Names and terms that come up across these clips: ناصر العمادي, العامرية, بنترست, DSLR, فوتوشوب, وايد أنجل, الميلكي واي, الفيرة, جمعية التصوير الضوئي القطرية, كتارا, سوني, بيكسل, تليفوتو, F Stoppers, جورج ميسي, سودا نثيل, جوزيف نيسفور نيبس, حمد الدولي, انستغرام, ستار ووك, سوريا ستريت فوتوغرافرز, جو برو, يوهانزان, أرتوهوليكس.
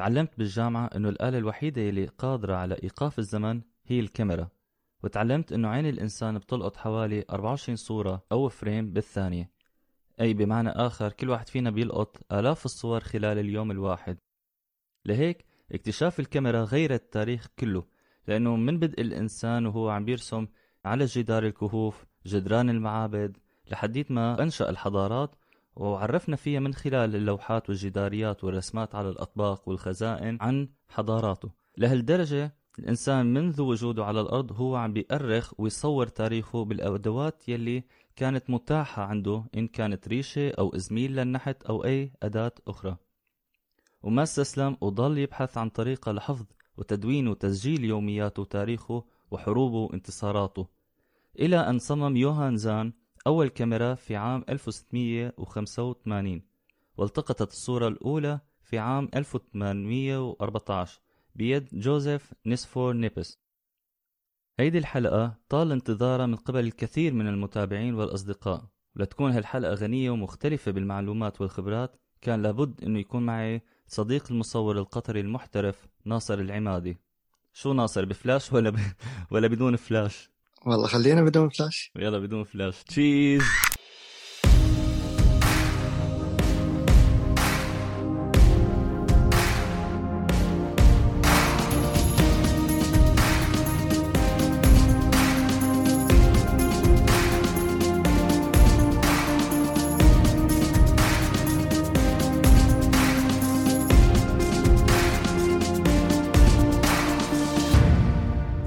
تعلمت بالجامعة إنه الآلة الوحيدة اللي قادرة على إيقاف الزمن هي الكاميرا، وتعلمت إنه عين الإنسان بتلقط حوالي 24 صورة أو فريم بالثانية، أي بمعنى آخر كل واحد فينا بيلقط آلاف الصور خلال اليوم الواحد. لهيك اكتشاف الكاميرا غير التاريخ كله، لأنه من بدء الإنسان وهو عم بيرسم على جدار الكهوف، جدران المعابد، لحديت ما أنشأ الحضارات وعرفنا فيها من خلال اللوحات والجداريات والرسمات على الأطباق والخزائن عن حضاراته. لهالدرجة الإنسان منذ وجوده على الأرض هو عم بيأرخ ويصور تاريخه بالأدوات يلي كانت متاحة عنده، إن كانت ريشة أو إزميل للنحت أو أي أداة أخرى. وما استسلم وضل يبحث عن طريقة لحفظ وتدوين وتسجيل يومياته وتاريخه وحروبه وانتصاراته، إلى أن صمم يوهانزان أول كاميرا في عام 1685، والتقطت الصورة الأولى في عام 1814 بيد جوزيف نيسفور نيبس. هيدي الحلقة طال انتظارها من قبل الكثير من المتابعين والأصدقاء، ولتكون هالحلقة غنية ومختلفة بالمعلومات والخبرات كان لابد أنه يكون معي صديق المصور القطري المحترف ناصر العمادي. شو ناصر، بفلاش ولا بدون فلاش؟ والله خلينا بدون فلاش. يلا بدون فلاش. تشيز.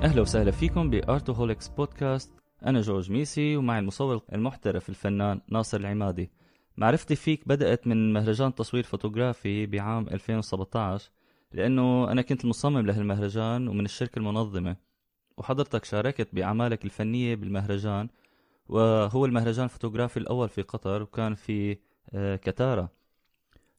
أهلا وسهلا فيكم بأرتوهوليكس بودكاست. أنا جورج ميسي ومع المصور المحترف الفنان ناصر العمادي. معرفتي فيك بدأت من مهرجان تصوير فوتوغرافي بعام 2017، لأنه أنا كنت المصمم لهالمهرجان ومن الشركة المنظمة، وحضرتك شاركت بأعمالك الفنية بالمهرجان، وهو المهرجان الفوتوغرافي الأول في قطر وكان في كتارا.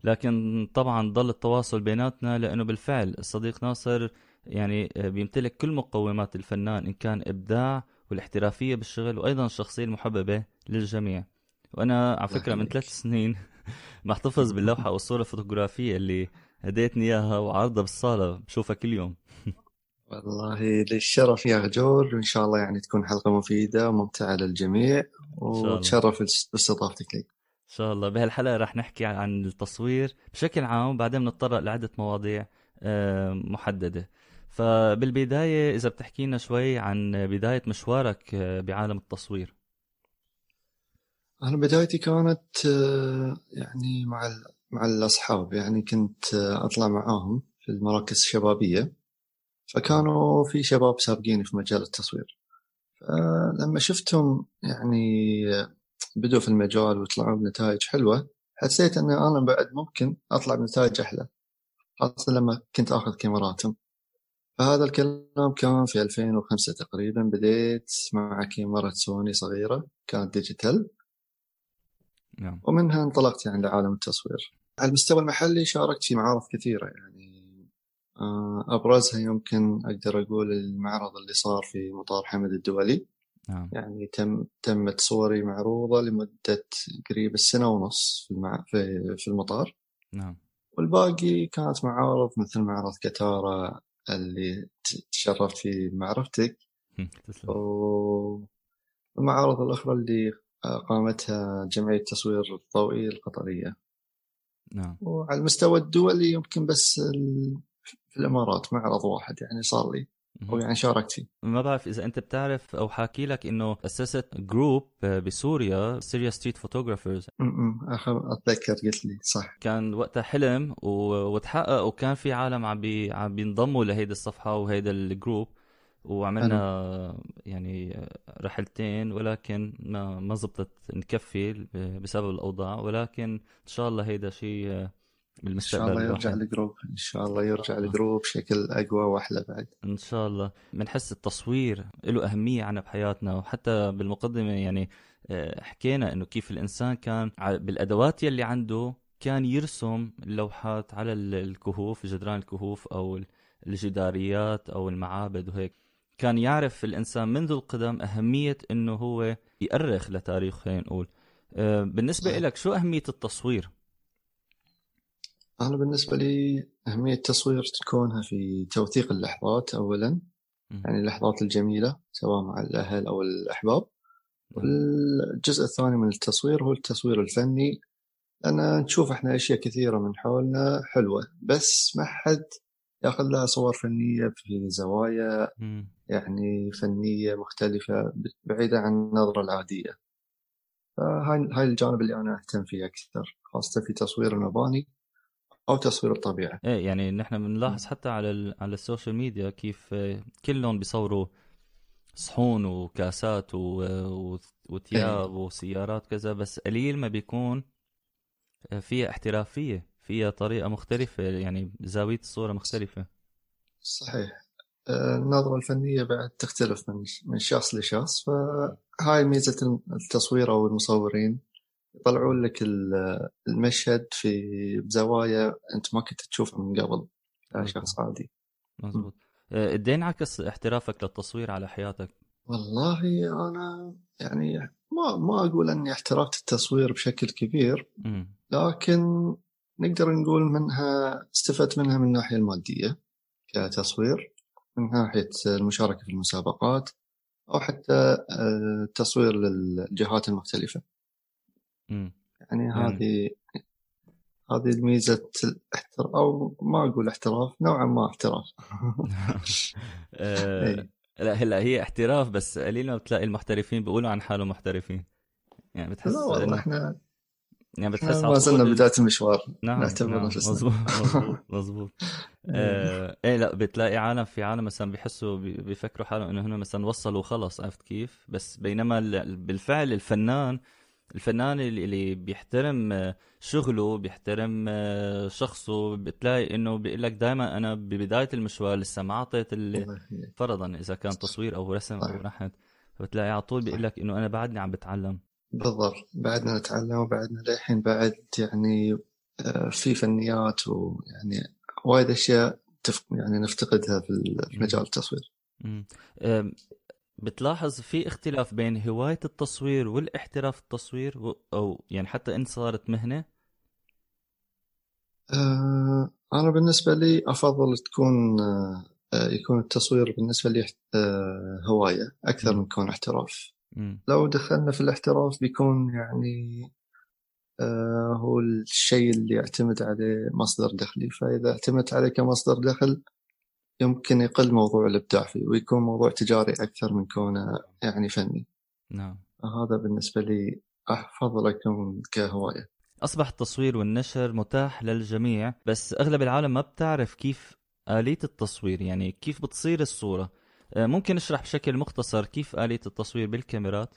لكن طبعا ضل التواصل بيناتنا، لأنه بالفعل الصديق ناصر يعني بيمتلك كل مقومات الفنان، إن كان إبداع والاحترافية بالشغل، وأيضا الشخصية المحببة للجميع. وأنا على فكرة من 3 سنين محتفظ باللوحة والصورة الفوتوغرافية اللي هديتني إياها وعارضة بالصالة، بشوفها كل يوم. والله للشرف يا جورج، وإن شاء الله يعني تكون حلقة مفيدة وممتعة للجميع، وتشرف باستضافتك لي. إن شاء الله بهالحلقة راح نحكي عن التصوير بشكل عام، بعدين بنتطرق لعدة مواضيع محددة. فبالبداية إذا بتحكينا شوي عن بداية مشوارك بعالم التصوير. أنا بدايتي كانت يعني مع الأصحاب، يعني كنت أطلع معاهم في المراكز الشبابية، فكانوا في شباب سابقين في مجال التصوير، فلما شفتهم يعني بدوا في المجال وطلعوا بنتائج حلوة، حسيت أن أنا بعد ممكن أطلع بنتائج أحلى، خاصة لما كنت أخذ كاميراتهم. فهذا الكلام كان في 2005 تقريبا، بديت مع كاميرا سوني صغيرة كانت ديجيتال، ومنها انطلقت يعني لعالم التصوير. على المستوى المحلي شاركت في معارض كثيرة، يعني أبرزها يمكن أقدر أقول المعرض اللي صار في مطار حمد الدولي، يعني تمت صوري معروضة لمدة قريب 1.5 سنة في المطار. والباقي كانت معارض مثل معرض كتارا اللي تشرفت في معرفتك، والمعارض الأخرى اللي قامتها جمعية التصوير الضوئي القطرية. وعلى المستوى الدولي يمكن بس في الإمارات معرض واحد يعني صار لي أو يعني شاركت فيه. ما بعرف إذا أنت بتعرف أو حاكي لك إنه أسست جروب بسوريا، سوريا ستريت فوتوغرافرز. أتذكر قلت لي صح. كان وقتها حلم وتحقق، وكان في عالم عم بينضموا لهيدا الصفحة وهيدا الجروب، وعملنا يعني رحلتين، ولكن ما زبطت نكفي بسبب الأوضاع. ولكن إن شاء الله هيدا شيء بالمستقبل، إن شاء الله يرجع الجروب، إن شاء الله يرجع الجروب بشكل أقوى وأحلى بعد إن شاء الله. منحس التصوير له أهمية عنا بحياتنا، وحتى بالمقدمة يعني حكينا إنه كيف الإنسان كان بالأدوات يلي عنده كان يرسم اللوحات على الكهوف، جدران الكهوف أو الجداريات أو المعابد، وهيك كان يعرف الإنسان منذ القدم أهمية إنه هو يأرخ لتاريخ. خلينا نقول بالنسبة لك شو أهمية التصوير؟ أنا بالنسبة لي أهمية التصوير تكونها في توثيق اللحظات أولاً، يعني اللحظات الجميلة سواء مع الأهل أو الأحباب. والجزء الثاني من التصوير هو التصوير الفني، لأن نشوف إحنا أشياء كثيرة من حولنا حلوة بس ما حد يأخذ لها صور فنية في زوايا يعني فنية مختلفة بعيدة عن النظرة العادية. فهاي الجانب اللي أنا أهتم فيه أكثر، خاصة في تصوير المباني أو تصوير الطبيعة. إيه يعني نحن بنلاحظ حتى على السوشيال ميديا كيف كلهم بيصوروا صحون وكاسات وثياب وسيارات كذا، بس قليل ما بيكون فيها احترافية، فيها طريقة مختلفة، يعني زاوية الصورة مختلفة. صحيح، النظرة الفنية بعد تختلف من شخص لشخص، فهاي ميزة التصوير أو المصورين يطلعوا لك المشهد في بزوايا أنت ما كنت تشوفها من قبل شخص عادي. مظبوط. قد ايه انعكس احترافك للتصوير على حياتك؟ والله أنا يعني ما أقول أني احترفت التصوير بشكل كبير، لكن نقدر نقول منها استفدت منها من الناحية المادية كتصوير، من ناحية المشاركة في المسابقات أو حتى التصوير للجهات المختلفة. يعني هذه الميزة الاحتراف، أو ما أقول احتراف، نوعا ما احتراف. لا هلا هي احتراف، بس قليل ما بتلاقي المحترفين بيقولوا عن حالهم محترفين. يعني بتحس إحنا يعني بتحس ما زلنا بداية المشوار. نعم مظبوط. إيه لا بتلاقي عالم في عالم مثلا بيحسوا بيفكروا حالهم إنه هنا مثلا وصلوا خلص، عرفت كيف؟ بس بينما بالفعل الفنان اللي بيحترم شغله، بيحترم شخصه، بتلاقي إنه بيقولك دائما أنا ببداية المشوار لسه ما عطيت فرضا إذا كان تصوير أو رسم أو نحت، فبتلاقي على طول بيقولك إنه أنا بعدني عم بتعلم. بالضبط، بعدنا نتعلم وبعدنا للحين بعد يعني في فنيات ويعني وايد أشياء يعني نفتقدها في مجال التصوير. بتلاحظ في اختلاف بين هواية التصوير والاحتراف التصوير أو يعني حتى أنت صارت مهنة؟ أنا بالنسبة لي أفضل يكون التصوير بالنسبة لي هواية أكثر من كون احتراف. لو دخلنا في الاحتراف بيكون يعني هو الشيء اللي يعتمد عليه مصدر دخلي، فإذا اعتمدت عليه كمصدر دخل يمكن يقل موضوع الإبداع فيه ويكون موضوع تجاري أكثر من كونه يعني فني. نعم. هذا بالنسبة لي أفضل أكون كهواية. أصبح التصوير والنشر متاح للجميع، بس أغلب العالم ما بتعرف كيف آلية التصوير، يعني كيف بتصير الصورة. ممكن نشرح بشكل مختصر كيف آلية التصوير بالكاميرات؟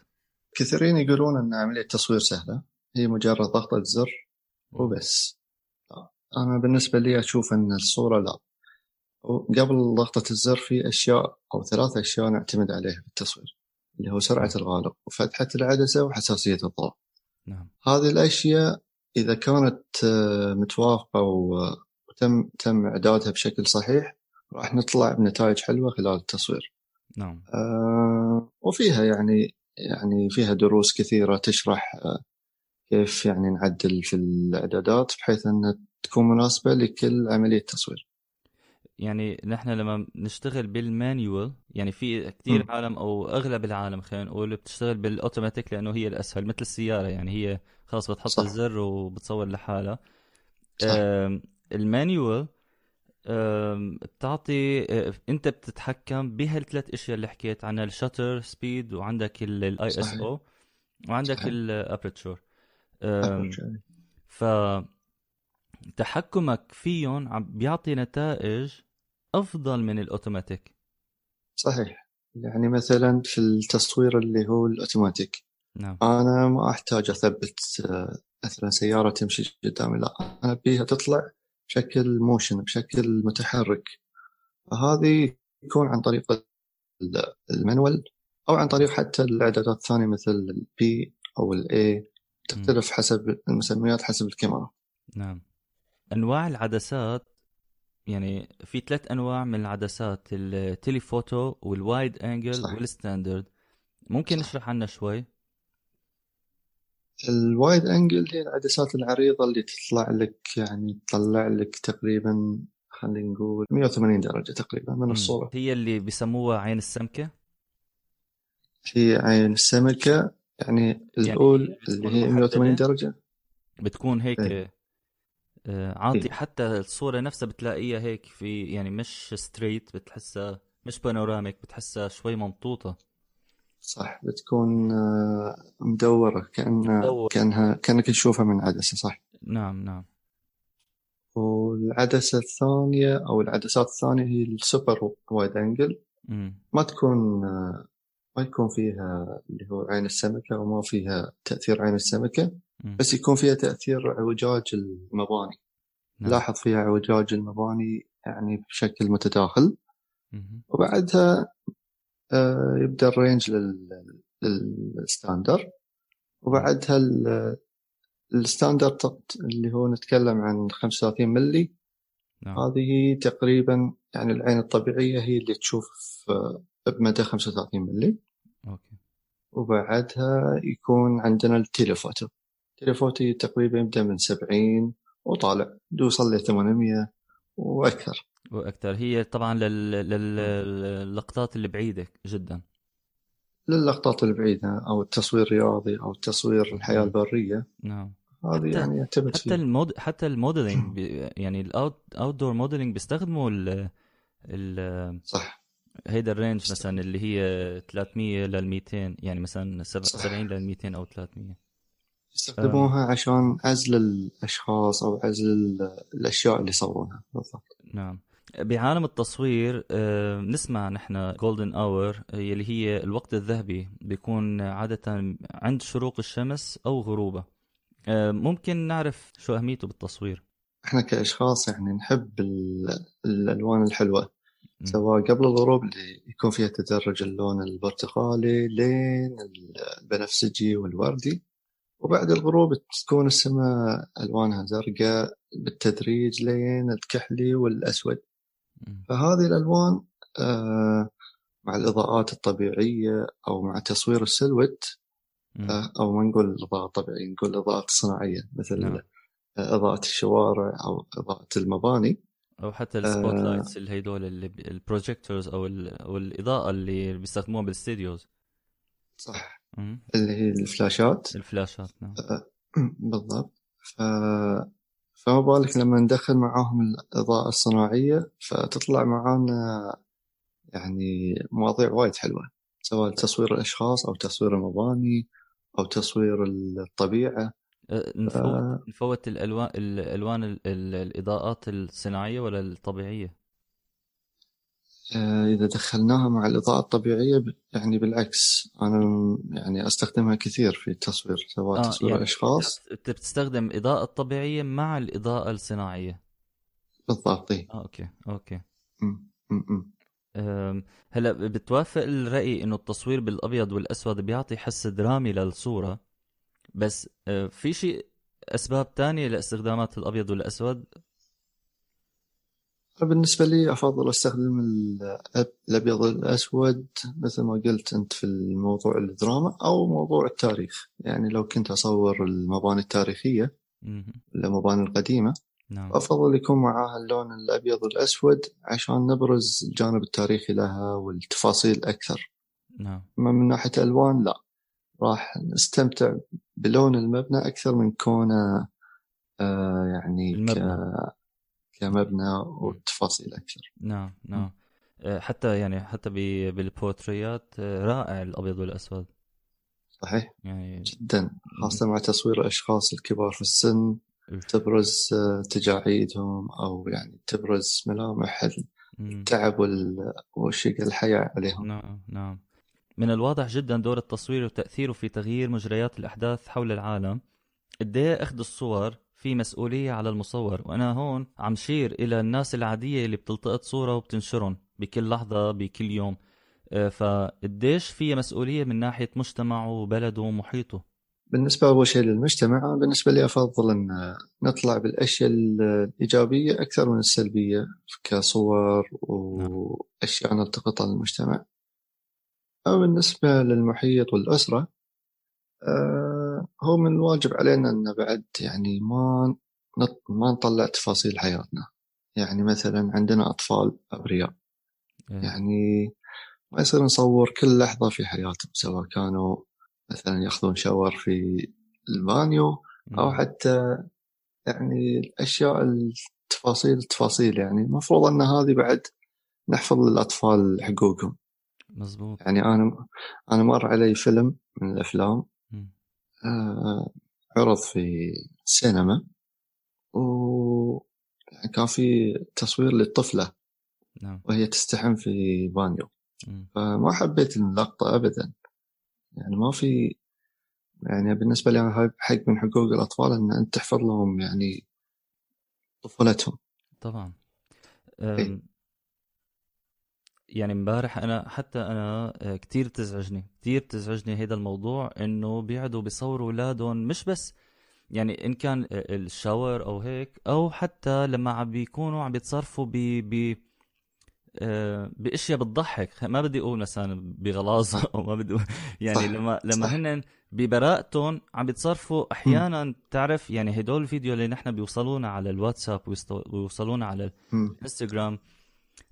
كثيرين يقولون أن عملية التصوير سهلة، هي مجرد ضغطة زر وبس. أنا بالنسبة لي أشوف أن الصورة لا، وقبل ضغطة الزر في أشياء أو 3 أشياء نعتمد عليها في التصوير، اللي هو سرعة الغالق وفتحة العدسة وحساسية الضوء. نعم. هذه الأشياء إذا كانت متوافقة وتم إعدادها بشكل صحيح راح نطلع بنتائج حلوة خلال التصوير. نعم. وفيها يعني فيها دروس كثيرة تشرح كيف يعني نعدل في الإعدادات بحيث أن تكون مناسبة لكل عملية تصوير. يعني نحن لما نشتغل بالمانيوال، يعني في كثير عالم أو أغلب العالم خلينا نقول بتشتغل بالأوتوماتيك لأنه هي الأسهل، مثل السيارة يعني هي خلاص بتحط صح. الزر وبتصور لحالها. المانيوال بتعطي انت بتتحكم بهال3 اشياء اللي حكيت عنها، الشاتر سبيد وعندك الاي اس او وعندك الابرتشر. ف تحكمك فيهم عم بيعطي نتائج افضل من الاوتوماتيك. صحيح، يعني مثلا في التصوير اللي هو الاوتوماتيك نعم. انا ما احتاج اثبت مثلا سياره تمشي قدامي، لا انا بيها تطلع بشكل موشن، بشكل متحرك. هذه يكون عن طريق المانوال أو عن طريق حتى الإعدادات الثانية مثل البي أو الأي، تختلف حسب المسميات حسب الكاميرا. نعم. أنواع العدسات، يعني في 3 أنواع من العدسات، التليفوتو والوايد أنجل والستاندرد. ممكن نشرح عنها شوي؟ الوايد انجل هي العدسات العريضة اللي تطلع لك يعني تطلع لك تقريبا خلينا نقول 180 درجة تقريبا من الصورة. هي اللي بيسموها عين السمكة. هي عين السمكة يعني الأول اللي هي 180 درجة بتكون هيك عاطي حتى الصورة نفسها بتلاقيها هيك في يعني مش ستريت بتحسها مش بانوراميك بتحسها شوي ممطوطة. صح بتكون مدورة كأنك تشوفها من عدسة. صح نعم نعم. والعدسة الثانية أو العدسات الثانية هي السوبر وايد أنجل ما يكون فيها اللي هو عين السمكة وما فيها تأثير عين السمكة بس يكون فيها تأثير اعوجاج المباني. لاحظ فيها اعوجاج المباني يعني بشكل متداخل. وبعدها يبدأ الرينج للستاندر وبعدها الستاندر اللي هو نتكلم عن 35 ملي. هذه تقريبا يعني العين الطبيعية هي اللي تشوف بمدى 35 ملي. أوكي. وبعدها يكون عندنا التليفوتو. التليفوتو تقريبا يبدأ من 70 وطالع يوصل ل 800 وأكثر. هي طبعا للقطات اللي بعيدة جدا للقطات البعيدة أو التصوير الرياضي أو التصوير الحياة البرية. نعم. هذه يعني يعتمد فيه حتى الموديلينج يعني الأوتدور موديلينج بيستخدموا صح هيدا الرينج مثلا اللي هي 300 لل 200 يعني مثلا 70 لل 200 أو 300 يستخدموها عشان عزل الأشخاص أو عزل الأشياء اللي صورونها. بالضبط. نعم. بعالم التصوير نسمع نحن golden hour اللي هي الوقت الذهبي بيكون عادة عند شروق الشمس أو غروبة. ممكن نعرف شو أهميته بالتصوير؟ إحنا كأشخاص يعني نحب الألوان الحلوة سواء قبل الغروب اللي يكون فيها تدرج اللون البرتقالي لين البنفسجي والوردي وبعد الغروب تكون السماء ألوانها زرقاء بالتدريج لين الكحلي والأسود. فهذه الألوان مع الإضاءات الطبيعية أو مع تصوير السلوت أو ما نقول إضاءة طبيعية نقول إضاءة صناعية مثل إضاءة الشوارع أو إضاءة المباني أو حتى السبوت لايتس اللي هيدول البروجيكتورز أو الإضاءة اللي بيستخدموها بالستوديوز. صح اللي هي الفلاشات. نعم. بالضبط. فما بالك لما ندخل معاهم الإضاءة الصناعية فتطلع معانا يعني مواضيع وايد حلوة سواء تصوير الأشخاص أو تصوير المباني أو تصوير الطبيعة. نفوت الألوان الإضاءات الصناعية ولا الطبيعية؟ إذا دخلناها مع الإضاءة الطبيعية يعني بالعكس أنا يعني أستخدمها كثير في التصوير سواء تصوير يعني الأشخاص. أنت بتستخدم إضاءة طبيعية مع الإضاءة الصناعية. بالضبط. أوكي. هلا بتوافق الرأي إنه التصوير بالأبيض والأسود بيعطي حس درامي للصورة بس في شيء أسباب تانية لاستخدامات الأبيض والأسود؟ بالنسبة لي أفضل أستخدم الأبيض والأسود مثل ما قلت أنت في الموضوع الدراما أو موضوع التاريخ. يعني لو كنت أصور المباني التاريخية المباني القديمة أفضل يكون معها اللون الأبيض والأسود عشان نبرز الجانب التاريخي لها والتفاصيل أكثر. أما من ناحية ألوان لا راح نستمتع بلون المبنى أكثر من كونه يعني كمبنى وتفاصيل أكثر. نعم. حتى بالبورتريات رائع الأبيض والأسود. صحيح يعني جدا خاصة مع تصوير الأشخاص الكبار في السن تبرز تجاعيدهم أو يعني تبرز ملامح التعب وشق الحياة عليهم. نعم. من الواضح جدا دور التصوير وتأثيره في تغيير مجريات الأحداث حول العالم. إديه أخذ الصور في مسؤولية على المصور وأنا هون عم شير إلى الناس العادية اللي بتلتقط صورة وبتنشرهم بكل لحظة بكل يوم. فقديش فيه مسؤولية من ناحية مجتمعه وبلده ومحيطه؟ بالنسبة أول شيء للمجتمع بالنسبة لي أفضل أن نطلع بالأشياء الإيجابية أكثر من السلبية كصور وأشياء نلتقطها للمجتمع. أو بالنسبة للمحيط والأسرة هو من الواجب علينا أن بعد يعني ما نطلع تفاصيل حياتنا. يعني مثلا عندنا أطفال أبرياء يعني ما يصير نصور كل لحظة في حياتهم، سواء كانوا مثلا يأخذون شاور في البانيو أو حتى يعني الأشياء التفاصيل يعني المفروض أن هذه بعد نحفظ للأطفال حقوقهم. مزبوط. يعني أنا مر علي فيلم من الأفلام عرض في السينما وكان في تصوير للطفلة وهي تستحم في بانيو، فما حبيت اللقطة أبدا. يعني ما في يعني بالنسبة لي هاي حق من حقوق الأطفال أن أنت تحفظ لهم يعني طفولتهم. طبعا يعني مبارح أنا كتير تزعجني هيدا الموضوع، إنه بيعدوا بيصوروا أولادهم مش بس يعني إن كان الشاور أو هيك، أو حتى لما عم بيكونوا عم بيتصرفوا بأشياء بتضحك. ما بدي أقول مثلا بغلاظة أو ما بدي يعني صح. لما هن ببراءتهم عم بيتصرفوا أحيانا بتعرف يعني هدول الفيديو اللي نحن بيوصلونا على الواتساب ويوصلونا على الانستغرام،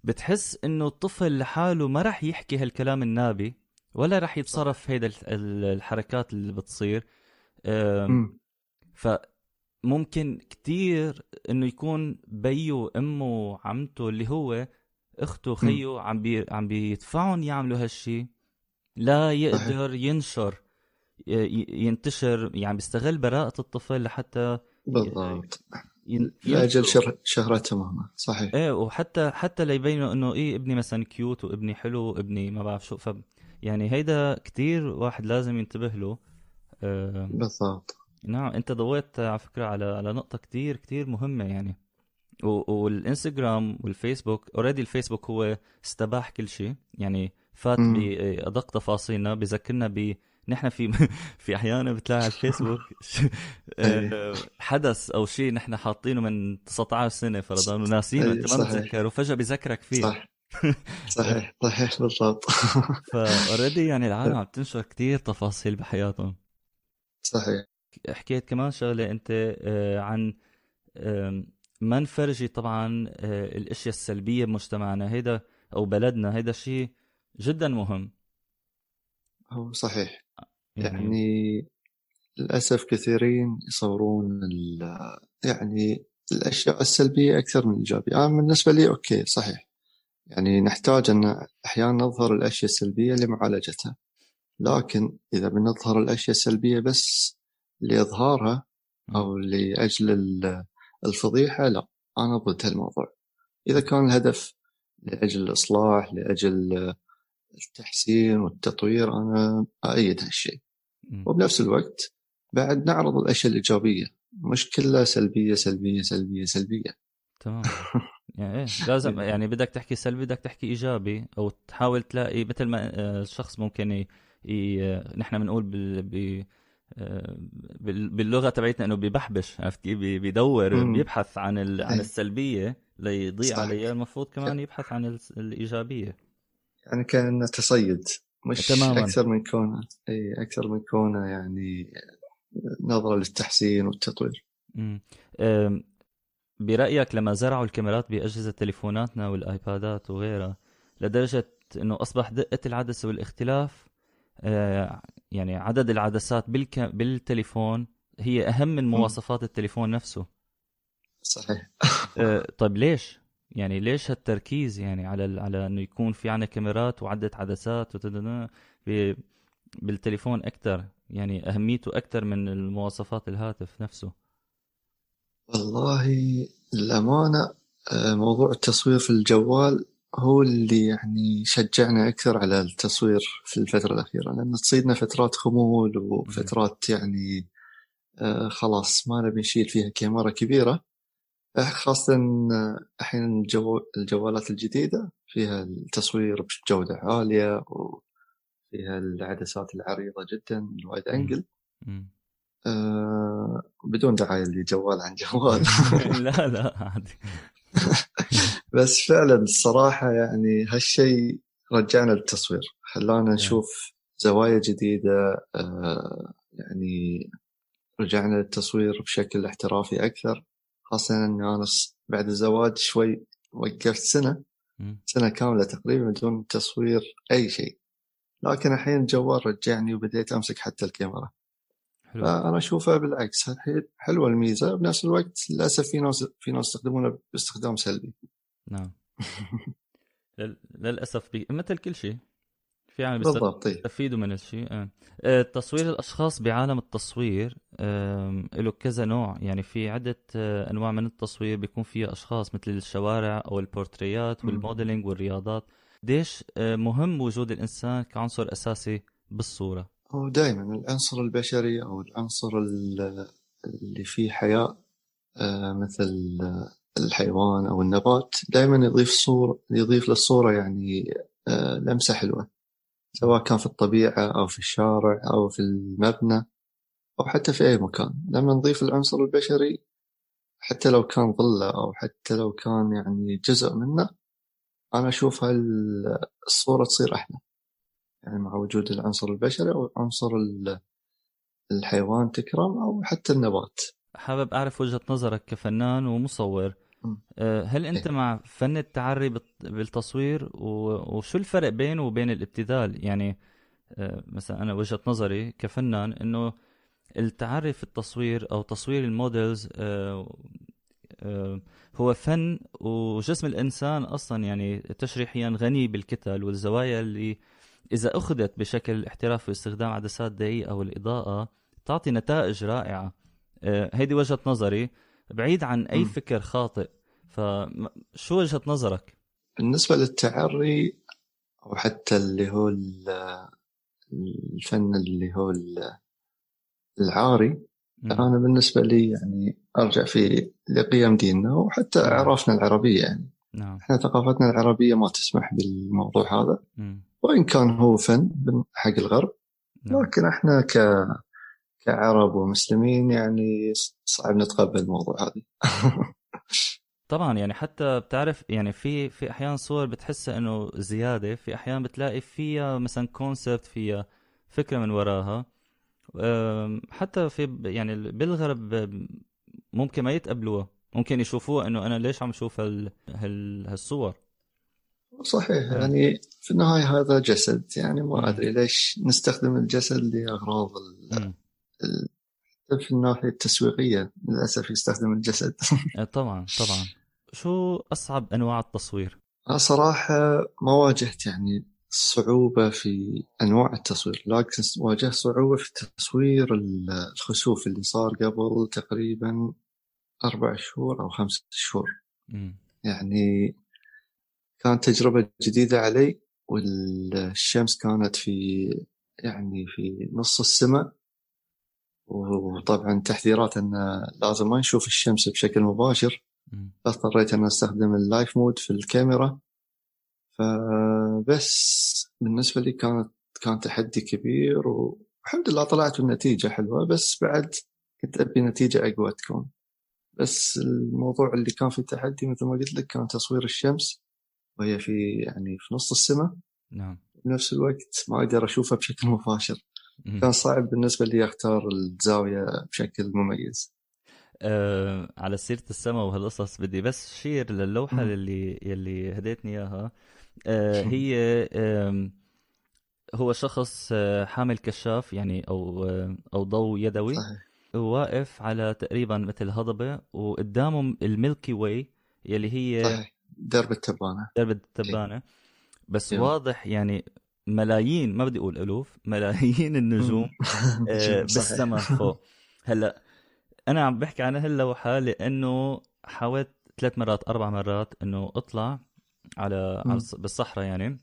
بتحس إنه الطفل لحاله ما رح يحكي هالكلام النابي ولا رح يتصرف هيدا الحركات اللي بتصير. فممكن كتير إنه يكون بيو أمه وعمته اللي هو أخته وخيه عم بيدفعون يعملوا هالشي، لا يقدر ينتشر يعني بيستغل براءة الطفل لحتى بالضبط لأجل شهرته مهما. صحيح. ايه وحتى ليبينوا انه ايه ابني مثلا كيوت وابني حلو وابني ما بعرف شو. يعني هيدا كتير واحد لازم ينتبه له. بالضبط. نعم انت ضويت على فكرة على نقطة كتير كتير مهمة يعني. والانستغرام والفيسبوك اوريدي، الفيسبوك هو استباح كل شيء يعني، فات بأدق تفاصيلنا، بذكرنا نحن في أحيانا بتلاقي الفيسبوك حدث أو شيء نحن حاطينه من 19 سنة فرضاً وناسينه، أنت ما بتذكر وفجأة بيذكرك فيه. صحيح بالضبط. فأوريدي يعني العالم عم تنشر كتير تفاصيل بحياتهم. صحيح. حكيت كمان شغلة أنت عن ما نفرجي طبعاً الأشياء السلبية بمجتمعنا هيدا أو بلدنا، هيدا شيء جداً مهم. هو صحيح. يعني للأسف كثيرين يصورون يعني الأشياء السلبية أكثر من الإيجابية. أنا بالنسبة لي أوكي صحيح، يعني نحتاج أن أحيانا نظهر الأشياء السلبية لمعالجتها، لكن إذا بنظهر الأشياء السلبية بس لإظهارها أو لأجل الفضيحة، لا، أنا ضد هالموضوع. إذا كان الهدف لأجل الإصلاح، لأجل التحسين والتطوير، أنا أؤيد هالشيء. وبنفس الوقت بعد نعرض الأشياء الإيجابية، مش كلها سلبية سلبية سلبية سلبية. تمام. يعني إيه لازم يعني بدك تحكي سلبي بدك تحكي إيجابي، أو تحاول تلاقي مثل ما الشخص ممكن نحن بنقول باللغة تبعتنا إنه بيبحبش، عرفت كيف، بيدور بيبحث عن السلبية ليضيع عليها. المفروض كمان يبحث عن الإيجابية. يعني كان تصيد مش تماماً. أكثر من كونه يعني نظرة للتحسين والتطوير. برأيك لما زرعوا الكاميرات بأجهزة تليفوناتنا والآيبادات وغيرها لدرجة أنه أصبح دقة العدسة والاختلاف يعني عدد العدسات بالتليفون هي أهم من مواصفات التليفون نفسه. صحيح. طيب ليش؟ يعني ليش هالتركيز يعني على انه يكون في عنا كاميرات وعدة عدسات بالتليفون اكثر، يعني اهميته اكثر من المواصفات الهاتف نفسه؟ والله الامانه موضوع التصوير في الجوال هو اللي يعني شجعنا اكثر على التصوير في الفتره الاخيره، لان تصيدنا فترات خمول وفترات يعني خلاص ما نبي نشيل فيها كاميرا كبيره، خاصة أحيانا الجوالات الجديدة فيها التصوير بجودة عالية وفيها العدسات العريضة جدا، الوايد أنجل، بدون دعاية لجوال عن جوال. لا عادي. بس فعلا الصراحة يعني هالشيء رجعنا للتصوير، خلانا نشوف زوايا جديدة، يعني رجعنا للتصوير بشكل احترافي أكثر، خاصة أنه أنا بعد الزواج شوي وقفت سنة كاملة تقريبا بدون تصوير أي شيء، لكن الحين الجوال رجعني وبدأت أمسك حتى الكاميرا. حلو. فأنا أشوفها بالعكس حلوة الميزة، بنفس الوقت للأسف في ناس يستخدمونها باستخدام سلبي. نعم. للأسف مثل كل شيء في عالم يستفيدوا من الشيء. التصوير الأشخاص بعالم التصوير له كذا نوع، يعني في عدة أنواع من التصوير بيكون فيها أشخاص مثل الشوارع أو البورتريات والموديلينج والرياضات. ليش مهم وجود الإنسان كعنصر أساسي بالصورة؟ هو دائما العنصر البشري أو العنصر اللي فيه حياة مثل الحيوان أو النبات دائما يضيف للصورة يعني لمسة حلوة، سواء كان في الطبيعة أو في الشارع أو في المبنى أو حتى في أي مكان. لما نضيف العنصر البشري حتى لو كان ظلة أو حتى لو كان يعني جزء منه، أنا أشوف الصورة تصير أحلى يعني مع وجود العنصر البشري أو عنصر الحيوان تكرم أو حتى النبات. حابب أعرف وجهة نظرك كفنان ومصور، هل أنت مع فن التعري بالتصوير وشو الفرق بينه وبين الابتذال؟ يعني مثلا أنا وجهة نظري كفنان أنه التعري في التصوير أو تصوير المودلز هو فن، وجسم الإنسان أصلا يعني تشريحيا غني بالكتل والزوايا اللي إذا أخذت بشكل احترافي واستخدام عدسات دقيقة والإضاءة تعطي نتائج رائعة. هيدي وجهة نظري بعيد عن أي فكر خاطئ، فشو وجهة نظرك؟ بالنسبة للتعري أو حتى اللي هو الفن اللي هو العاري، أنا بالنسبة لي يعني أرجع في لقيم ديننا وحتى عرفنا العربية يعني. نعم. إحنا ثقافتنا العربية ما تسمح بالموضوع هذا، وإن كان هو فن حق الغرب، لكن إحنا كعرب ومسلمين يعني صعب نتقبل الموضوع هذا. طبعا يعني حتى بتعرف يعني في أحيان صور بتحسها إنه زيادة، في أحيان بتلاقي فيها مثلا كونسبت، فيها فكرة من وراها. حتى في يعني بالغرب ممكن ما يتقبلوها، ممكن يشوفوها إنه أنا ليش عم شوف هالصور. صحيح يعني في النهاية هذا جسد، يعني ما أدري ليش نستخدم الجسد لأغراض في الناحية التسويقية للأسف يستخدم الجسد. طبعا. شو أصعب أنواع التصوير؟ أنا صراحة ما واجهت يعني صعوبة في أنواع التصوير، لكن واجهت صعوبة في تصوير الخسوف اللي صار قبل تقريبا 4 شهور أو 5 شهور. يعني كانت تجربة جديدة علي، والشمس كانت في نص السماء، وطبعا تحذيرات أن لازم ما نشوف الشمس بشكل مباشر، فاضطريت أن أستخدم اللايف مود في الكاميرا. فبس بالنسبة لي كان تحدي كبير، والحمد لله طلعت النتيجة حلوة، بس بعد كنت أبي نتيجة أقوى تكون. بس الموضوع اللي كان في تحدي مثل ما قلت لك كان تصوير الشمس وهي في نص السماء. نعم. بنفس الوقت ما أقدر أشوفها بشكل مباشر، كان صعب بالنسبة لي أختار الزاوية بشكل مميز. على سيرة السماء وهالقصص بدي بس شير للوحة اللي هديتني إياها. هي هو شخص حامل كشاف يعني أو ضوء يدوي. صحيح. واقف على تقريبا مثل هضبة، وقدامهم الميلكي واي يلي هي. صحيح. درب التبانة. بس يوم. واضح يعني ملايين، ما بدي أقول ألوف، ملايين النجوم بالسماء فوق. هلأ أنا عم بحكي عن هاللوحة لأنه حاولت 3 مرات 4 مرات إنه أطلع على بالصحراء، يعني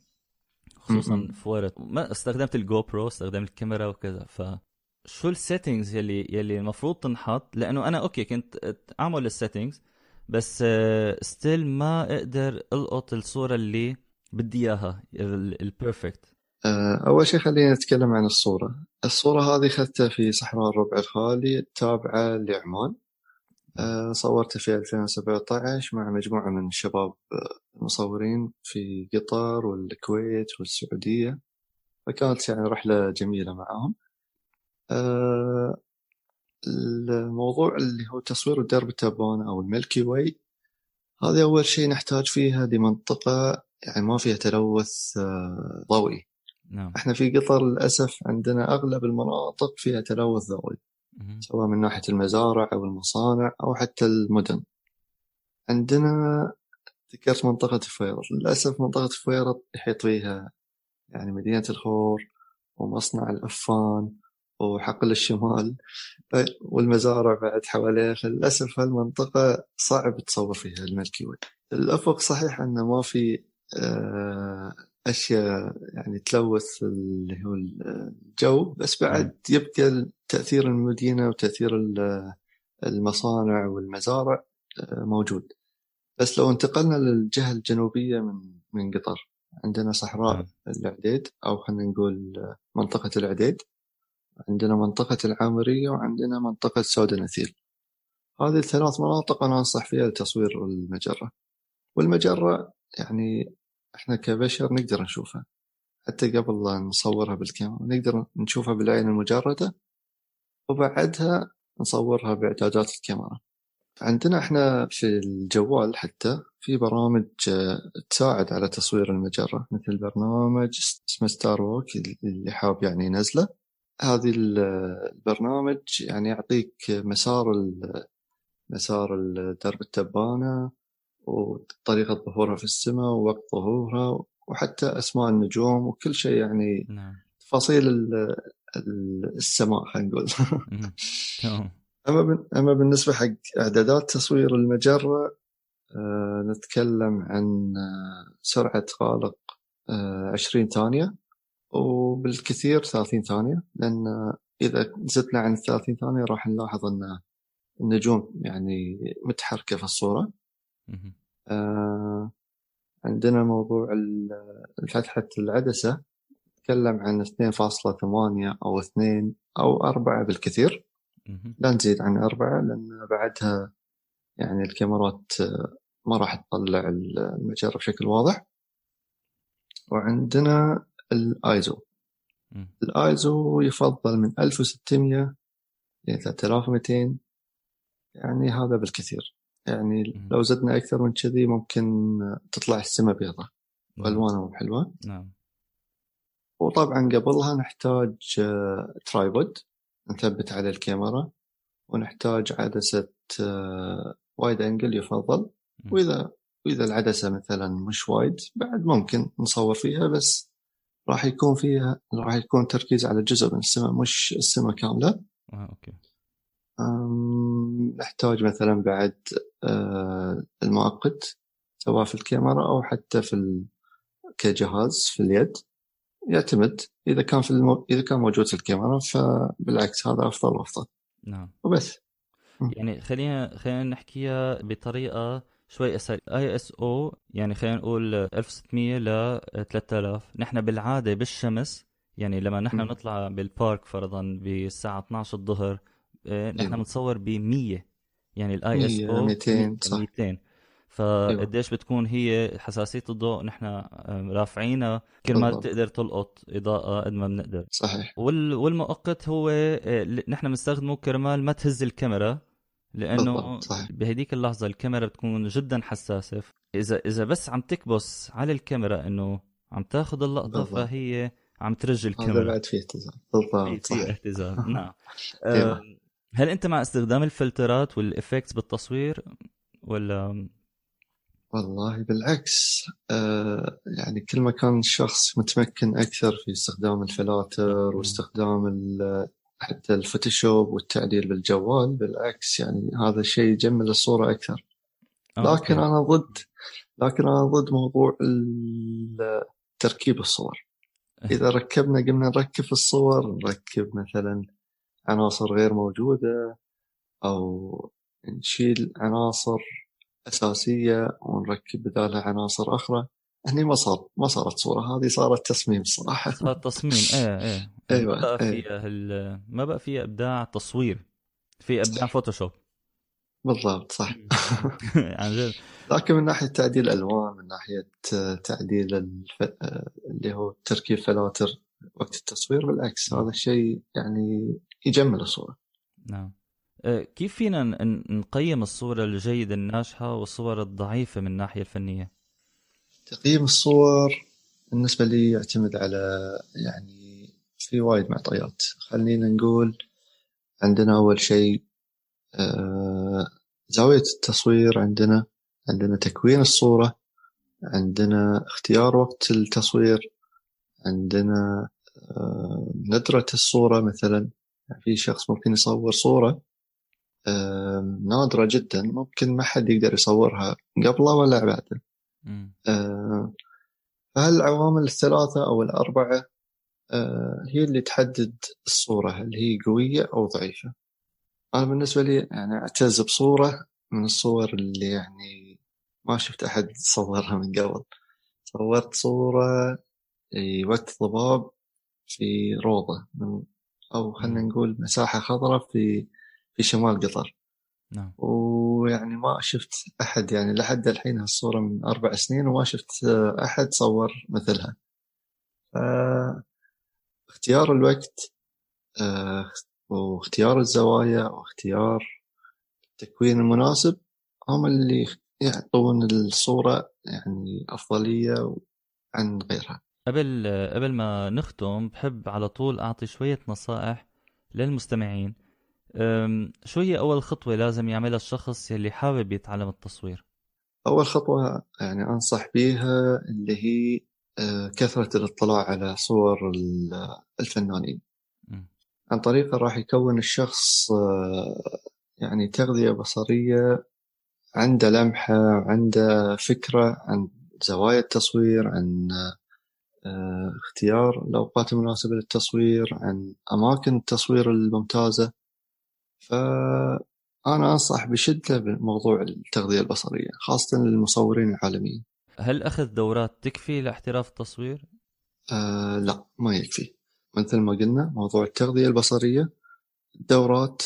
خصوصا فورت ما استخدمت الجو برو، استخدمت الكاميرا وكذا. فشو السيتينجز يلي المفروض تنحط؟ لأنه أنا أوكي كنت أعمل السيتينجز، بس ستيل ما أقدر ألقط الصورة اللي بدي إياها البرفكت. أول شيء خلينا نتكلم عن الصورة هذه خدتها في صحراء الربع الخالي التابعة لعمان. صورتها في 2017 مع مجموعة من الشباب المصورين في قطر والكويت والسعودية، فكانت يعني رحلة جميلة معهم. الموضوع اللي هو تصوير درب التبانة أو الميلكي واي، هذا أول شيء نحتاج فيها لمنطقة يعني ما فيها تلوث ضوئي. نعم. إحنا في قطر للأسف عندنا أغلب المناطق فيها تلوث ضوئي، سواء من ناحية المزارع أو المصانع أو حتى المدن. عندنا ذكرت منطقة الفيرة، للأسف منطقة الفيرة يحيط فيها يعني مدينة الخور ومصنع الأفان وحقل الشمال والمزارع بعد حواليها. للأسف هالمنطقة صعب تصور فيها الملكي واي. الأفق صحيح أنه ما في أشياء يعني تلوث اللي هو الجو، بس بعد يبقى تأثير المدينة وتأثير المصانع والمزارع موجود. بس لو انتقلنا للجهة الجنوبية من قطر، عندنا صحراء العديد أو خلينا نقول منطقة العديد، عندنا منطقة العامرية، وعندنا منطقة سودا نثيل. هذه الثلاث مناطق أنا أنصح فيها لتصوير المجرة. والمجرة يعني إحنا كبشر نقدر نشوفها، حتى قبل لا نصورها بالكاميرا نقدر نشوفها بالعين المجردة، وبعدها نصورها بإعدادات الكاميرا. عندنا إحنا في الجوال حتى في برامج تساعد على تصوير المجرة، مثل برنامج اسمه ستار ووك اللي حاب يعني نزله. هذه البرنامج يعني يعطيك مسار درب التبانة وطريقة ظهورها في السماء ووقت ظهورها وحتى أسماء النجوم وكل شيء يعني تفاصيل السماء خلينا نقول. أما بالنسبة حق إعدادات تصوير المجرة، نتكلم عن سرعة خالق 20 ثانية وبالكثير 30 ثانية، لأن إذا زدنا عن 30 ثانية راح نلاحظ أن النجوم يعني متحركة في الصورة. عندنا موضوع فتحة العدسة، نتكلم عن 2.8 أو 2 أو 4 بالكثير، لا نزيد عن 4، لأن بعدها يعني الكاميرات ما راح تطلع المجرة بشكل واضح. وعندنا الآيزو يفضل من 1600 إلى 3200، يعني هذا بالكثير. يعني لو زدنا أكثر من كذي ممكن تطلع السماء بيضة وألوانها حلوة. نعم. وطبعا قبلها نحتاج ترايبود نثبت على الكاميرا، ونحتاج عدسة وايد أنجل يفضل، وإذا العدسة مثلا مش وايد بعد ممكن نصور فيها، بس راح يكون تركيز على جزء من السماء مش السماء كاملة. أوكي. نحتاج مثلا بعد المؤقت، سواء في الكاميرا أو حتى كجهاز في اليد، يعتمد. إذا كان موجود في الكاميرا فبالعكس هذا أفضل. نعم. وبس. يعني خلينا نحكيها بطريقة شوي أسهل. ISO يعني خلينا نقول 1600 ل 3000. نحن بالعادة بالشمس يعني لما نحن نطلع بالبارك فرضا بالساعة 12 الظهر نحن بنصور ب 100، يعني ISO 200 صح. 200. فقديش بتكون هي حساسية الضوء نحن رافعينها كل ما تقدر تلقط إضاءة قد ما بنقدر. صحيح. والمؤقت هو نحن بنستخدمه كرمال ما تهز الكاميرا، لأنه بهديك اللحظة الكاميرا بتكون جدا حساسة. إذا بس عم تكبس على الكاميرا إنه عم تاخد اللقطة فهي عم ترجل الكاميرا. هذا بعد فيه اهتزاز. بالضبط. فيه اهتزاز. نعم. هل أنت مع استخدام الفلترات والإفكتس بالتصوير ولا؟ والله بالعكس، يعني كل ما كان الشخص متمكن أكثر في استخدام الفلاتر واستخدام حتى الفوتوشوب والتعديل بالجوال، بالعكس يعني هذا شيء يجمل الصورة أكثر. لكن أنا ضد موضوع تركيب الصور. إذا قمنا نركب الصور، نركب مثلا عناصر غير موجودة أو نشيل عناصر أساسية ونركب بدالها عناصر أخرى، هني ما صارت صورة، هذه صارت تصميم. صراحة صارت تصميم. أيوة. ما بقى فيها إبداع تصوير، في إبداع فوتوشوب. بالضبط صح. عن جد. لكن من ناحية تعديل الألوان، من ناحية تعديل اللي هو تركيب فلاتر وقت التصوير، بالعكس هذا الشيء يعني يجمل الصورة. نعم. كيف فينا نقيم الصورة الجيدة الناجحة والصور الضعيفة من الناحية الفنية؟ تقييم الصور بالنسبة لي يعتمد على يعني في وايد معطيات. خلينا نقول عندنا أول شيء زاوية التصوير، عندنا تكوين الصورة، عندنا اختيار وقت التصوير، عندنا ندرة الصورة. مثلا في شخص ممكن يصور صورة نادرة جدا ممكن ما حد يقدر يصورها قبله ولا بعده. فهالعوامل الثلاثة أو الأربعة هي اللي تحدد الصورة هل هي قوية أو ضعيفة. أنا بالنسبة لي يعني أعتز بصورة من الصور اللي يعني ما شفت أحد صورها من قبل. صورت صورة وقت ضباب في روضة أو خلنا نقول مساحة خضراء في شمال قطر. نعم. ويعني ما شفت أحد يعني لحد الحين هالصورة من 4 سنين وما شفت أحد صور مثلها. اختيار الوقت واختيار الزوايا واختيار التكوين المناسب هم اللي يعطون الصورة يعني أفضلية عن غيرها. قبل ما نختم بحب على طول أعطي شوية نصائح للمستمعين. شو هي أول خطوة لازم يعملها الشخص يلي حابب يتعلم التصوير؟ أول خطوة يعني أنصح بيها اللي هي كثرة الاطلاع على صور الفنانين. عن طريقه راح يكون الشخص يعني تغذية بصرية، عنده لمحة، عنده فكرة عن زوايا التصوير، عن اختيار الأوقات المناسبة للتصوير، عن أماكن التصوير الممتازة. فأنا أنصح بشدة بموضوع التغذية البصرية خاصة للمصورين العالميين. هل أخذ دورات تكفي لاحتراف التصوير؟ لا ما يكفي. مثل ما قلنا موضوع التغذية البصرية، الدورات،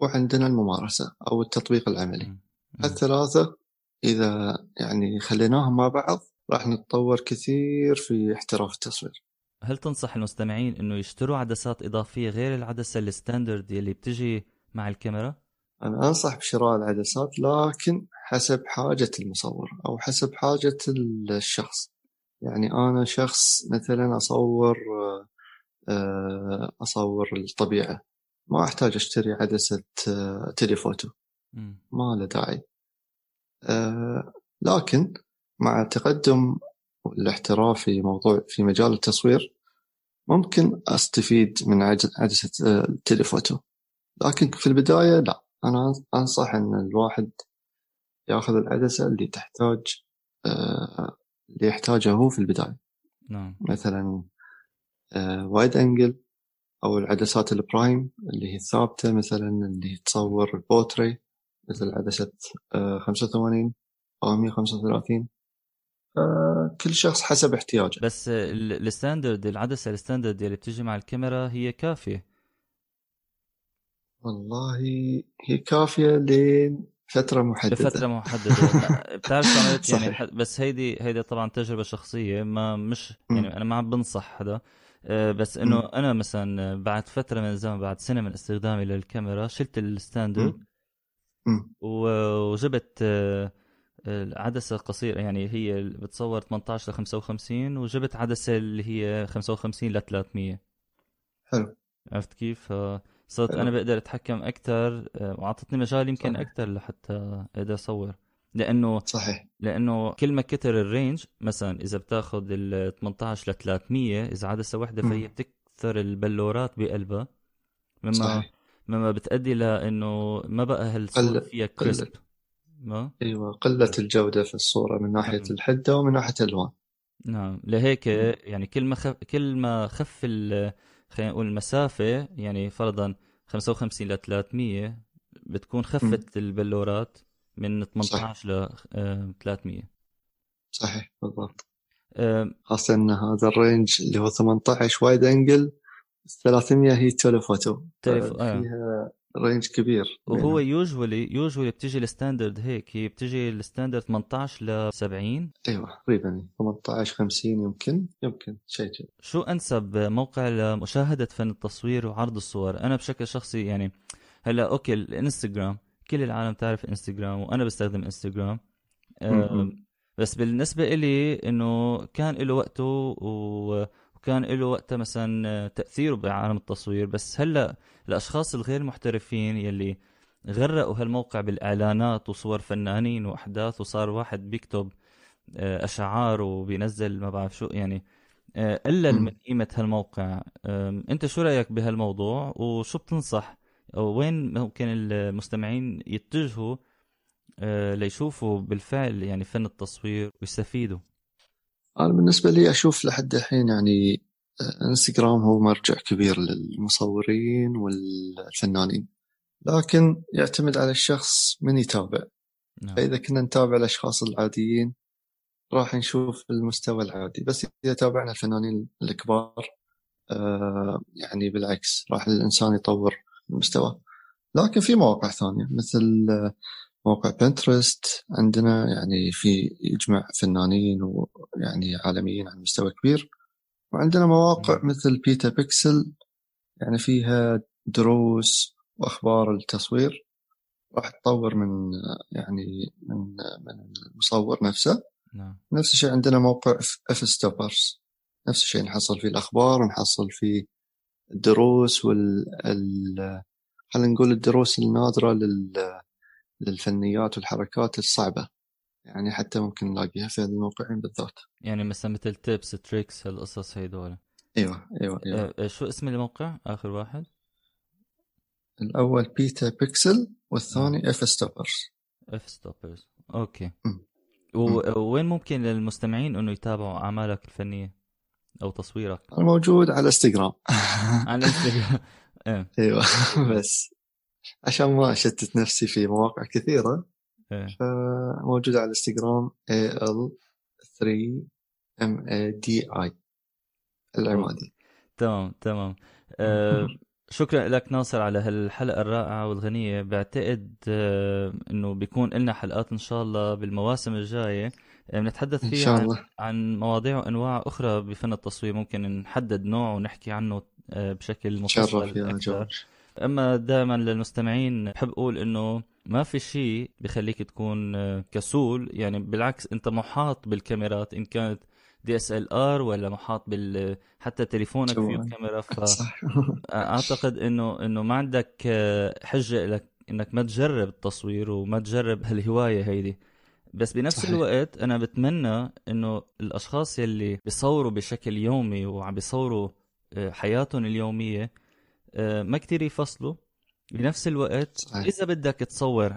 وعندنا الممارسة أو التطبيق العملي. هالثلاثة إذا يعني خليناهم مع بعض راح نتطور كثير في احتراف التصوير. هل تنصح المستمعين إنه يشتروا عدسات إضافية غير العدسة الستاندرد اللي بتجي مع الكاميرا؟ أنا أنصح بشراء العدسات لكن حسب حاجة المصور أو حسب حاجة الشخص. يعني أنا شخص مثلا أصور الطبيعة، ما أحتاج أشتري عدسة تليفوتو، ما له داعي. لكن مع تقدم الاحتراف في مجال التصوير ممكن أستفيد من عدسة التليفوتو، لكن في البداية لا، أنا أنصح أن الواحد يأخذ العدسة اللي يحتاجه في البداية. نعم. مثلا وايد أنجل أو العدسات البرايم اللي هي الثابتة، مثلا اللي تصور البورتري مثل عدسة 85 أو 135. كل شخص حسب احتياجه. بس الستاندرد، العدسة الستاندرد اللي بتجي مع الكاميرا هي كافية؟ والله هي كافية لفترة محددة. بتعرف عملت يعني، بس هيدي طبعا تجربة شخصية، ما مش يعني أنا ما عم بنصح حدا، بس إنه أنا مثلا بعد فترة من الزمن، بعد سنة من استخدامي للكاميرا، شلت الستاندرد وجبت العدسة قصيرة، يعني هي بتصور 18 ل 55، وجبت عدسة اللي هي 55 ل 300. حلو. عرفت كيف؟ صرت أنا بقدر أتحكم أكتر، وعطتني مجال يمكن أكتر لحتى أقدر أصور، لأنه صحيح. لأنه كل ما كتر الرينج، مثلا إذا بتاخذ ال 18 ل 300 إذا عدسة واحدة فهي بتكثر البلورات بقلبها، مما بتأدي لأنه ما بقى هالصورة فيها كريسب. ايوه، قلة الجودة في الصورة من ناحية الحدة ومن ناحية الألوان. نعم، لهيك يعني كل ما خف خلينا نقول المسافة، يعني فرضا 55 ل 300 بتكون خفت البلورات من 18 ل 300. صحيح، بالضبط. خاصة ان هذا الرينج اللي هو 18 وايد انجل، 300 هي تيليفوتو. فيها رينج كبير، وهو يوجولي بتجي الستاندرد هيك، هي بتجي الستاندرد 18 ل 70. ايوه تقريبا 18 50، يمكن شيء. شو انسب موقع لمشاهده فن التصوير وعرض الصور؟ انا بشكل شخصي يعني هلا اوكي الانستغرام كل العالم تعرف انستغرام وانا بستخدم انستغرام بس بالنسبه لي انه كان له وقته وكان له وقته مثلا تاثيره بعالم التصوير. بس هلا الاشخاص الغير محترفين يلي غرقوا هالموقع بالاعلانات وصور فنانين واحداث وصار واحد بيكتب اشعار وبينزل ما بعرف شو يعني قلل من قيمه هالموقع. انت شو رايك بهالموضوع وشو بتنصح وين ممكن المستمعين يتجهوا ليشوفوا بالفعل يعني فن التصوير ويستفيدوا؟ انا بالنسبه لي اشوف لحد الحين يعني انستغرام هو مرجع كبير للمصورين والفنانين، لكن يعتمد على الشخص من يتابع. فاذا كنا نتابع الاشخاص العاديين راح نشوف المستوى العادي، بس اذا تابعنا الفنانين الكبار يعني بالعكس راح الانسان يطور المستوى. لكن في مواقع ثانيه مثل موقع بنترست عندنا يعني في يجمع فنانين ويعني عالميين على مستوى كبير، وعندنا مواقع مثل بيكسل يعني فيها دروس واخبار التصوير راح تطور من يعني من المصور نفسه. نفس الشيء عندنا موقع F Stoppers نفس الشيء نحصل فيه الأخبار ونحصل فيه الدروس خلينا نقول الدروس الناظرة للفنيات والحركات الصعبة يعني حتى ممكن نلاقيها في هذه الموقعين بالذات. يعني مثلا مثل تيبس تريكس هالقصص هاي دولة. أيوة. شو اسم الموقع آخر واحد؟ الأول بيكسل والثاني F Stoppers. أوكي. وين ممكن للمستمعين أنه يتابعوا أعمالك الفنية أو تصويرك؟ موجود على انستغرام. على انستغرام أيوة بس عشان ما شتت نفسي في مواقع كثيرة موجود على انستغرام al3madi العمادي. تمام. شكرا لك ناصر على هالحلقة الرائعة والغنية. بعتقد انه بيكون لنا حلقات ان شاء الله بالمواسم الجاية بنتحدث فيها عن مواضيع وانواع اخرى بفن التصوير، ممكن نحدد نوع ونحكي عنه بشكل مفصل اكثر. اما دائما للمستمعين بحب اقول انه ما في شيء بخليك تكون كسول، يعني بالعكس انت محاط بالكاميرات ان كانت DSLR ولا محاط حتى تليفونك فيه كاميرا، فأعتقد إنه ما عندك حجة لك إنك ما تجرب التصوير وما تجرب هالهواية هيدي. بس بنفس الوقت أنا بتمنى إنه الأشخاص يلي بيصوروا بشكل يومي وعم بيصوروا حياتهم اليومية ما كتير يفصلوا. بنفس الوقت إذا بدك تصور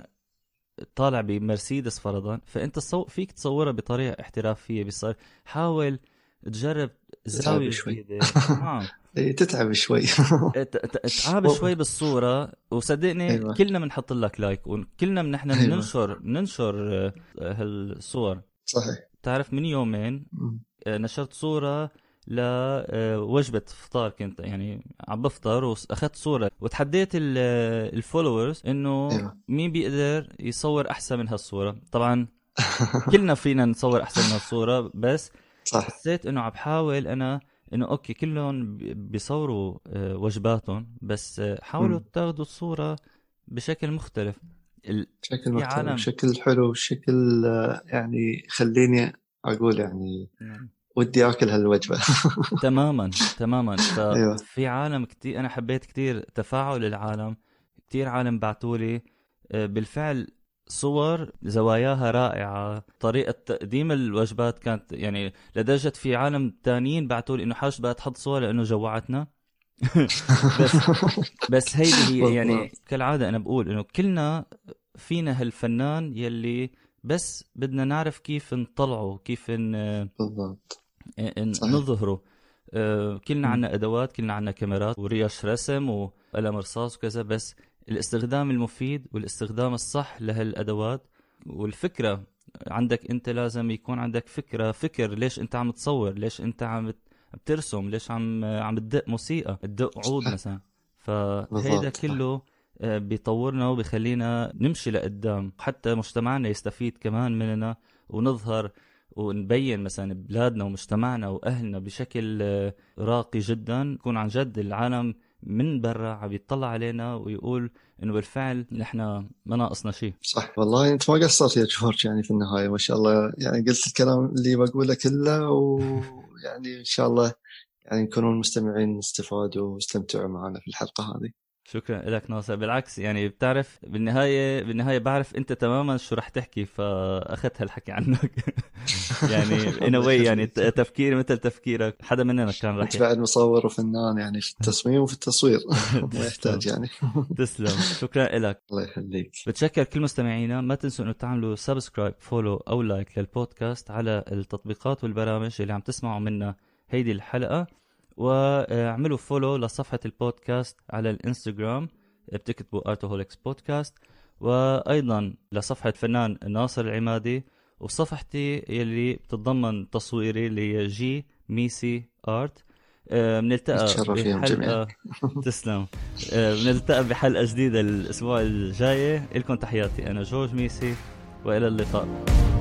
طالع بمرسيدس فرضا فانت فيك تصورها بطريقه احترافيه، بصير حاول تجرب زاويه جديده تتعب شوي بالصوره وصدقني أيوة. كلنا بنحط لك لايك وكلنا نحن بننشر هالصور. صحيح. تعرف من يومين نشرت صوره لوجبه فطار، كنت يعني عم بفطر واخذت صوره وتحديت الفولورز انه أيوة. مين بيقدر يصور احسن من هالصوره. طبعا كلنا فينا نصور احسن من هالصوره، بس حسيت انه عم بحاول انا انه اوكي كلهم بيصوروا وجباتهم بس حاولوا تاخذوا الصوره بشكل مختلف بشكل حلو بشكل يعني خليني اقول يعني ودي أكل هالوجبة. تماماً. في عالم كتير أنا حبيت كتير تفاعل العالم، كتير عالم بعتولي بالفعل صور زواياها رائعة، طريقة تقديم الوجبات كانت يعني لدرجة في عالم تانيين بعتولي إنه حاش بقى تحط صور لأنه جوعتنا. بس هيدي هي يعني كالعادة أنا بقول إنه كلنا فينا هالفنان يلي بس بدنا نعرف كيف نطلعه كيف نظهره. كلنا عنا أدوات، كلنا عنا كاميرات وريش رسم وقلم رصاص وكذا، بس الاستخدام المفيد والاستخدام الصح لهالأدوات والفكرة عندك أنت لازم يكون عندك فكر ليش أنت عم تصور، ليش أنت عم بترسم، ليش عم تدق موسيقى تدق عود مثلا. فهيدا كله بيطورنا وبيخلينا نمشي لقدام، حتى مجتمعنا يستفيد كمان مننا ونظهر ونبين مثلا بلادنا ومجتمعنا وأهلنا بشكل راقي جدا، يكون عن جد العالم من برا عم يطلع علينا ويقول انه بالفعل نحن ما ناقصنا شيء. صح والله انت ما قصرت يا جورج، يعني في النهايه ما شاء الله يعني قلت الكلام اللي بقوله كله، ويعني ان شاء الله يعني يكونوا المستمعين استفادوا واستمتعوا معنا في الحلقه هذه. شكرا لك ناصر، بالعكس يعني بتعرف بالنهايه بعرف انت تماما شو رح تحكي، فاخذت هالحكي عنك يعني in a way يعني تفكير مثل تفكيرك، حدا مننا كان رح يتفاعل مصور وفنان يعني في التصميم وفي التصوير ما يحتاج يعني. تسلم، شكرا لك. الله يخليك. بتشكر كل مستمعينا، ما تنسوا انه تعملوا سبسكرايب، فولو او لايك للبودكاست على التطبيقات والبرامج اللي عم تسمعوا منها هيدي الحلقه، واعملوا فولو لصفحة البودكاست على الانستغرام، بتكتبوا ارتوهوليكس بودكاست، وايضا لصفحة فنان ناصر العمادي، وصفحتي يلي بتتضمن تصويري اللي جي ميسي ارت. بنلتقى بحلقة تسلم، بنلتقى بحلقة جديدة الاسبوع الجاي. لكم تحياتي، انا جورج ميسي، والى اللقاء.